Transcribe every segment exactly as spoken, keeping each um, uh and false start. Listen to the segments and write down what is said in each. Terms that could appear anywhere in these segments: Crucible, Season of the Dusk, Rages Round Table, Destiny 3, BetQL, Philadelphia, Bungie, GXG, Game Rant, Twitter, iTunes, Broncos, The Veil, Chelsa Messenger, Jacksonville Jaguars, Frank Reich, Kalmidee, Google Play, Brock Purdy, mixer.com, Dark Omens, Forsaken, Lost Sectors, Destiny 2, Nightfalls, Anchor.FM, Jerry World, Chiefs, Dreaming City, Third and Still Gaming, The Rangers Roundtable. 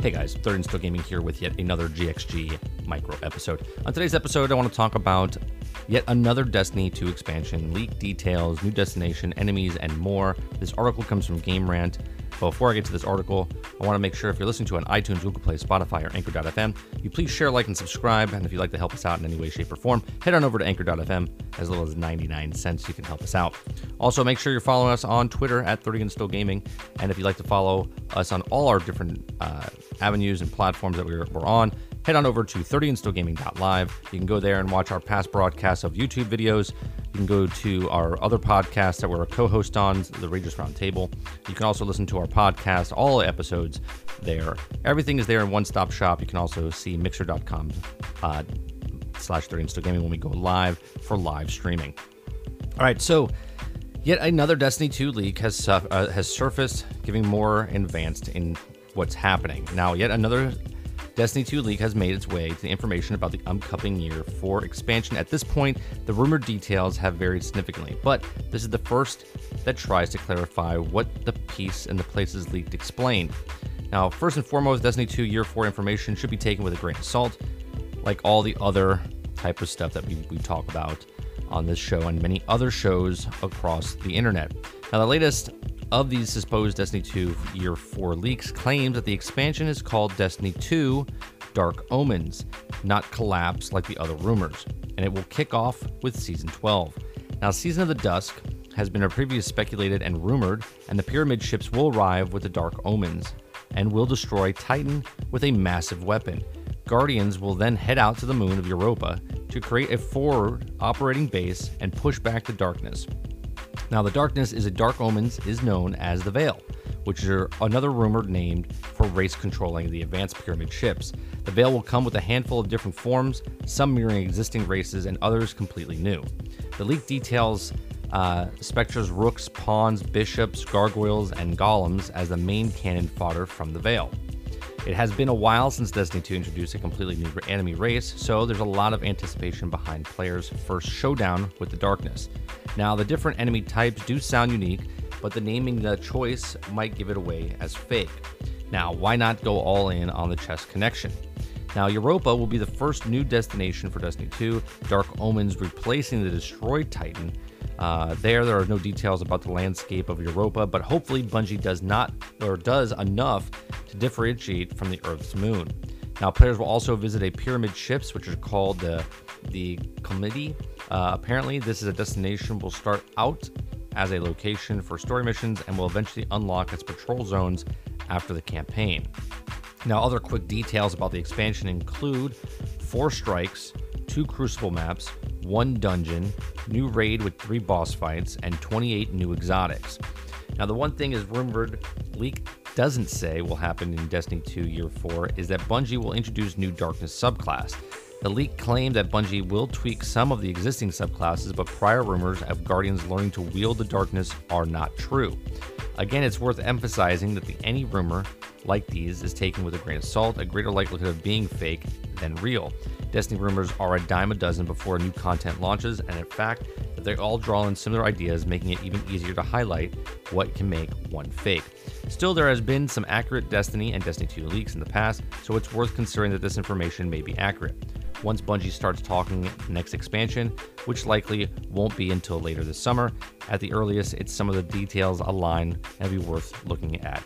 Hey guys, Third and Still Gaming here with yet another G X G micro episode. On today's episode, I want to talk about yet another Destiny two expansion, leak details, new destination, enemies, and more. This article comes from Game Rant. But before I get to this article, I want to make sure if you're listening to it on iTunes, Google Play, Spotify, or Anchor dot F M, you please share, like, and subscribe. And if you'd like to help us out in any way, shape, or form, head on over to Anchor dot F M. As little as ninety-nine cents, you can help us out. Also, make sure you're following us on Twitter at thirty and still gaming. And if you'd like to follow us on all our different uh, avenues and platforms that we're, we're on, head on over to thirty and still gaming dot live. You can go there and watch our past broadcasts of YouTube videos. You can go to our other podcast that we're a co-host on, The Rangers Roundtable. You can also listen to our podcast, all episodes there. Everything is there in one-stop shop. You can also see mixer dot com uh, slash thirty and still gaming when we go live for live streaming. All right, so yet another Destiny two leak has, uh, has surfaced, giving more advanced in what's happening. Now, yet another Destiny two leak has made its way to the information about the upcoming year for expansion. At this point, the rumored details have varied significantly, but this is the first that tries to clarify what the piece and the places leaked explain. Now, first and foremost, Destiny two Year four information should be taken with a grain of salt, like all the other type of stuff that we, we talk about on this show and many other shows across the internet. Now, the latest of these supposed Destiny two Year four leaks claims that the expansion is called Destiny two Dark Omens, not Collapse like the other rumors, and it will kick off with Season twelve. Now, Season of the Dusk has been previously speculated and rumored, and the Pyramid ships will arrive with the Dark Omens and will destroy Titan with a massive weapon. Guardians will then head out to the moon of Europa to create a forward operating base and push back the darkness. Now, the darkness is a Dark Omens is known as the Veil, which is another rumored name for race controlling the advanced pyramid ships. The Veil will come with a handful of different forms, some mirroring existing races and others completely new. The leak details uh, specters, rooks, pawns, bishops, gargoyles, and golems as the main cannon fodder from the Veil. It has been a while since Destiny two introduced a completely new enemy race, so there's a lot of anticipation behind players' first showdown with the darkness. Now, the different enemy types do sound unique, but the naming the choice might give it away as fake. Now, why not go all in on the chess connection? Now, Europa will be the first new destination for Destiny two, Dark Omens replacing the destroyed Titan. Uh, there, there are no details about the landscape of Europa, but hopefully Bungie does not or does enough to differentiate from the Earth's moon. Now, players will also visit a pyramid ships, which are called the the Kalmidee. Uh, apparently, this is a destination will start out as a location for story missions and will eventually unlock its patrol zones after the campaign. Now, other quick details about the expansion include four strikes, two Crucible maps, one dungeon, new raid with three boss fights, and twenty-eight new exotics. Now, the one thing is rumored leak doesn't say will happen in Destiny two Year four is that Bungie will introduce new darkness subclass. The leak claimed that Bungie will tweak some of the existing subclasses, but prior rumors of Guardians learning to wield the darkness are not true. Again, it's worth emphasizing that the, any rumor like these is taken with a grain of salt, a greater likelihood of being fake than real. Destiny rumors are a dime a dozen before new content launches, and in fact, that they all draw in similar ideas, making it even easier to highlight what can make one fake. Still, there has been some accurate Destiny and Destiny two leaks in the past, so it's worth considering that this information may be accurate. Once Bungie starts talking next expansion, which likely won't be until later this summer, at the earliest, it's some of the details align and be worth looking at.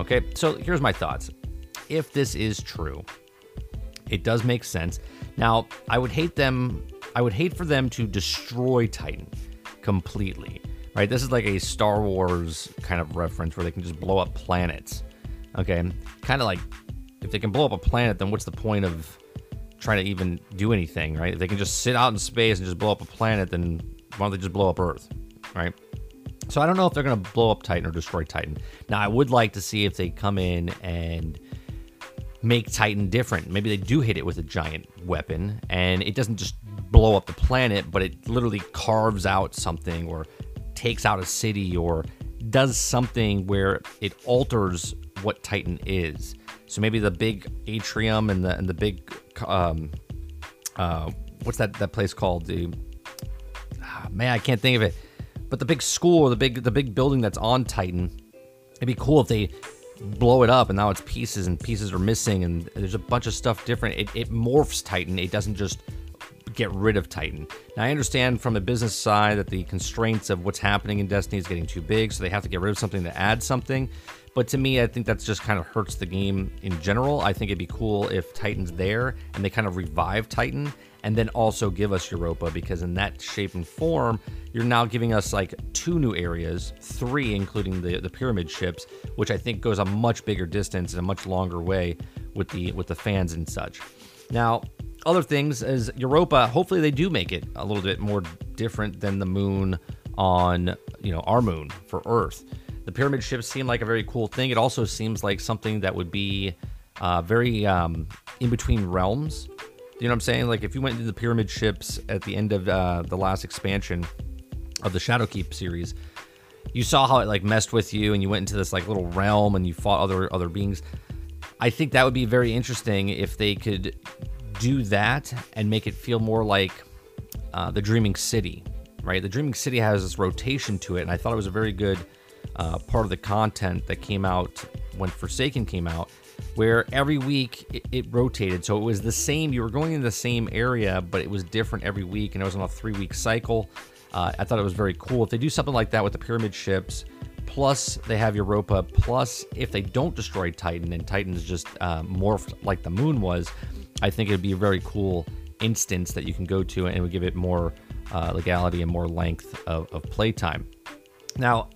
Okay, so here's my thoughts. If this is true, it does make sense. Now, I would hate them. I would hate for them to destroy Titan completely, right? This is like a Star Wars kind of reference where they can just blow up planets. Okay, kind of like if they can blow up a planet, then what's the point of trying to even do anything, right? If they can just sit out in space and just blow up a planet, then why don't they just blow up Earth, right? So I don't know if they're going to blow up Titan or destroy Titan. Now, I would like to see if they come in and make Titan different. Maybe they do hit it with a giant weapon, and it doesn't just blow up the planet, but it literally carves out something or takes out a city or does something where it alters what Titan is. So maybe the big atrium and the and the big um, uh, what's that that place called, dude? Oh, man, I can't think of it. But the big school, the big the big building that's on Titan, it'd be cool if they blow it up and now it's pieces and pieces are missing and there's a bunch of stuff different. It, it morphs Titan. It doesn't just get rid of Titan. Now, I understand from the business side that the constraints of what's happening in Destiny is getting too big, so they have to get rid of something to add something. But to me, I think that's just kind of hurts the game in general. I think it'd be cool if Titan's there and they kind of revive Titan and then also give us Europa, because in that shape and form, you're now giving us like two new areas, three including the, the pyramid ships, which I think goes a much bigger distance and a much longer way with the with the fans and such. Now, other things is Europa, hopefully they do make it a little bit more different than the moon on, you know, our moon for Earth. The pyramid ships seem like a very cool thing. It also seems like something that would be uh, very um, in between realms. You know what I'm saying? Like if you went into the pyramid ships at the end of uh, the last expansion of the Shadowkeep series, you saw how it like messed with you and you went into this like little realm and you fought other other beings. I think that would be very interesting if they could do that and make it feel more like uh, the Dreaming City, right? The Dreaming City has this rotation to it, and I thought it was a very good uh, part of the content that came out when Forsaken came out, where every week it, it rotated. So it was the same, you were going in the same area, but it was different every week, and it was on a three-week cycle. Uh, I thought it was very cool. If they do something like that with the pyramid ships, plus they have Europa, plus if they don't destroy Titan, and Titan's just uh, morphed like the moon was, I think it'd be a very cool instance that you can go to, and it would give it more uh, legality and more length of, of playtime. Now,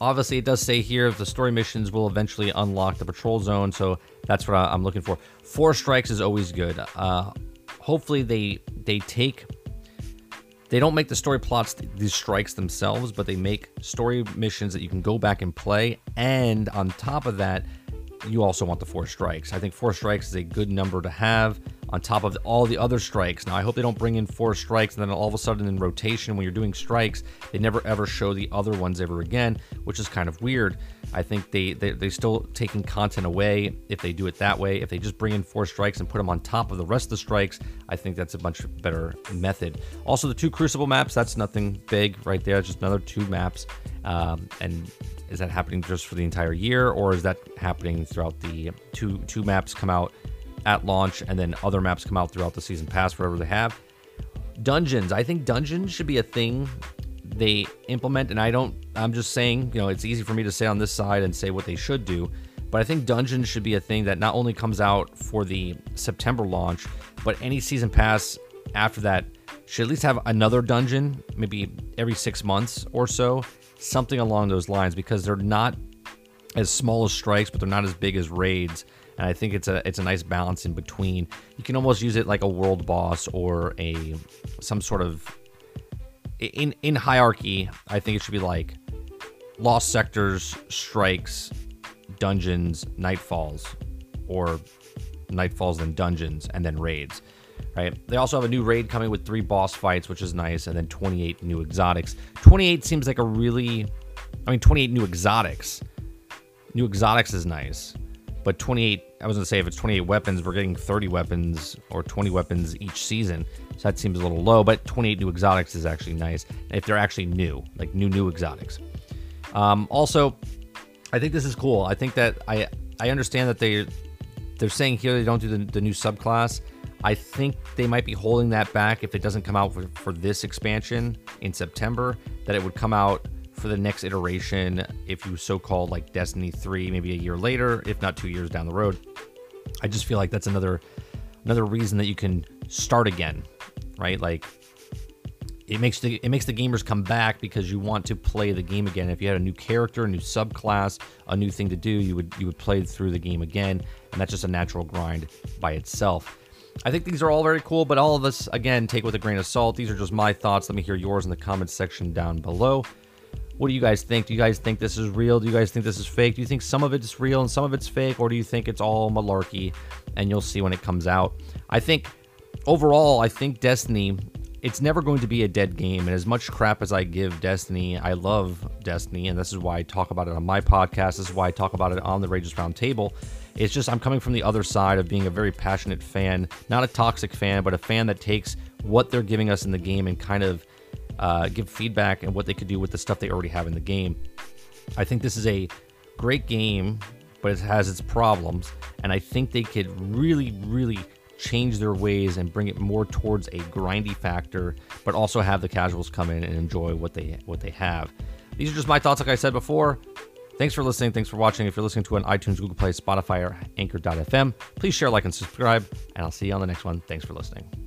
obviously, it does say here the story missions will eventually unlock the patrol zone, so that's what I'm looking for. Four strikes is always good. Uh, hopefully, they they take they don't make the story plots these strikes themselves, but they make story missions that you can go back and play. And on top of that, you also want the four strikes. I think four strikes is a good number to have on top of all the other strikes. Now, I hope they don't bring in four strikes and then all of a sudden in rotation when you're doing strikes, they never ever show the other ones ever again, which is kind of weird. I think they, they, they're still taking content away if they do it that way. If they just bring in four strikes and put them on top of the rest of the strikes, I think that's a much better method. Also, the two Crucible maps, that's nothing big right there. It's just another two maps. Um, and is that happening just for the entire year, or is that happening throughout the two two maps come out at launch and then other maps come out throughout the season pass, whatever they have? Dungeons, I think dungeons should be a thing they implement, and I don't, I'm just saying, you know, it's easy for me to say on this side and say what they should do, but I think dungeons should be a thing that not only comes out for the September launch, but any season pass after that should at least have another dungeon, maybe every six months or so, something along those lines, because they're not as small as strikes, but they're not as big as raids, and I think it's a it's a nice balance in between. You can almost use it like a world boss or a some sort of in in hierarchy. I think it should be like Lost Sectors, strikes, dungeons, Nightfalls, or Nightfalls then dungeons and then raids. Right. They also have a new raid coming with three boss fights, which is nice, and then twenty-eight new exotics. twenty-eight seems like a really... I mean, twenty-eight new exotics. New exotics is nice. But twenty-eight... I was going to say, if it's twenty-eight weapons, we're getting thirty weapons or twenty weapons each season. So that seems a little low, but twenty-eight new exotics is actually nice. If they're actually new, like new, new exotics. Um, also, I think this is cool. I think that... I, I understand that they, they're saying here they don't do the, the new subclass. I think they might be holding that back if it doesn't come out for, for this expansion in September, that it would come out for the next iteration, if you so-called like Destiny three, maybe a year later, if not two years down the road. I just feel like that's another another reason that you can start again, right? Like it makes the it makes the gamers come back because you want to play the game again. If you had a new character, a new subclass, a new thing to do, you would you would play through the game again, and that's just a natural grind by itself. I think these are all very cool, but all of us, again, take with a grain of salt. These are just my thoughts. Let me hear yours in the comments section down below. What do you guys think? Do you guys think this is real? Do you guys think this is fake? Do you think some of it's real and some of it's fake? Or do you think it's all malarkey? And you'll see when it comes out. I think, overall, I think Destiny, it's never going to be a dead game. And as much crap as I give Destiny, I love Destiny. And this is why I talk about it on my podcast. This is why I talk about it on the Rages Round Table. It's just I'm coming from the other side of being a very passionate fan, not a toxic fan, but a fan that takes what they're giving us in the game and kind of uh, give feedback and what they could do with the stuff they already have in the game. I think this is a great game, but it has its problems, and I think they could really, really change their ways and bring it more towards a grindy factor, but also have the casuals come in and enjoy what they what they have. These are just my thoughts, like I said before. Thanks for listening. Thanks for watching. If you're listening to it on iTunes, Google Play, Spotify, or Anchor dot F M, please share, like, and subscribe, and I'll see you on the next one. Thanks for listening.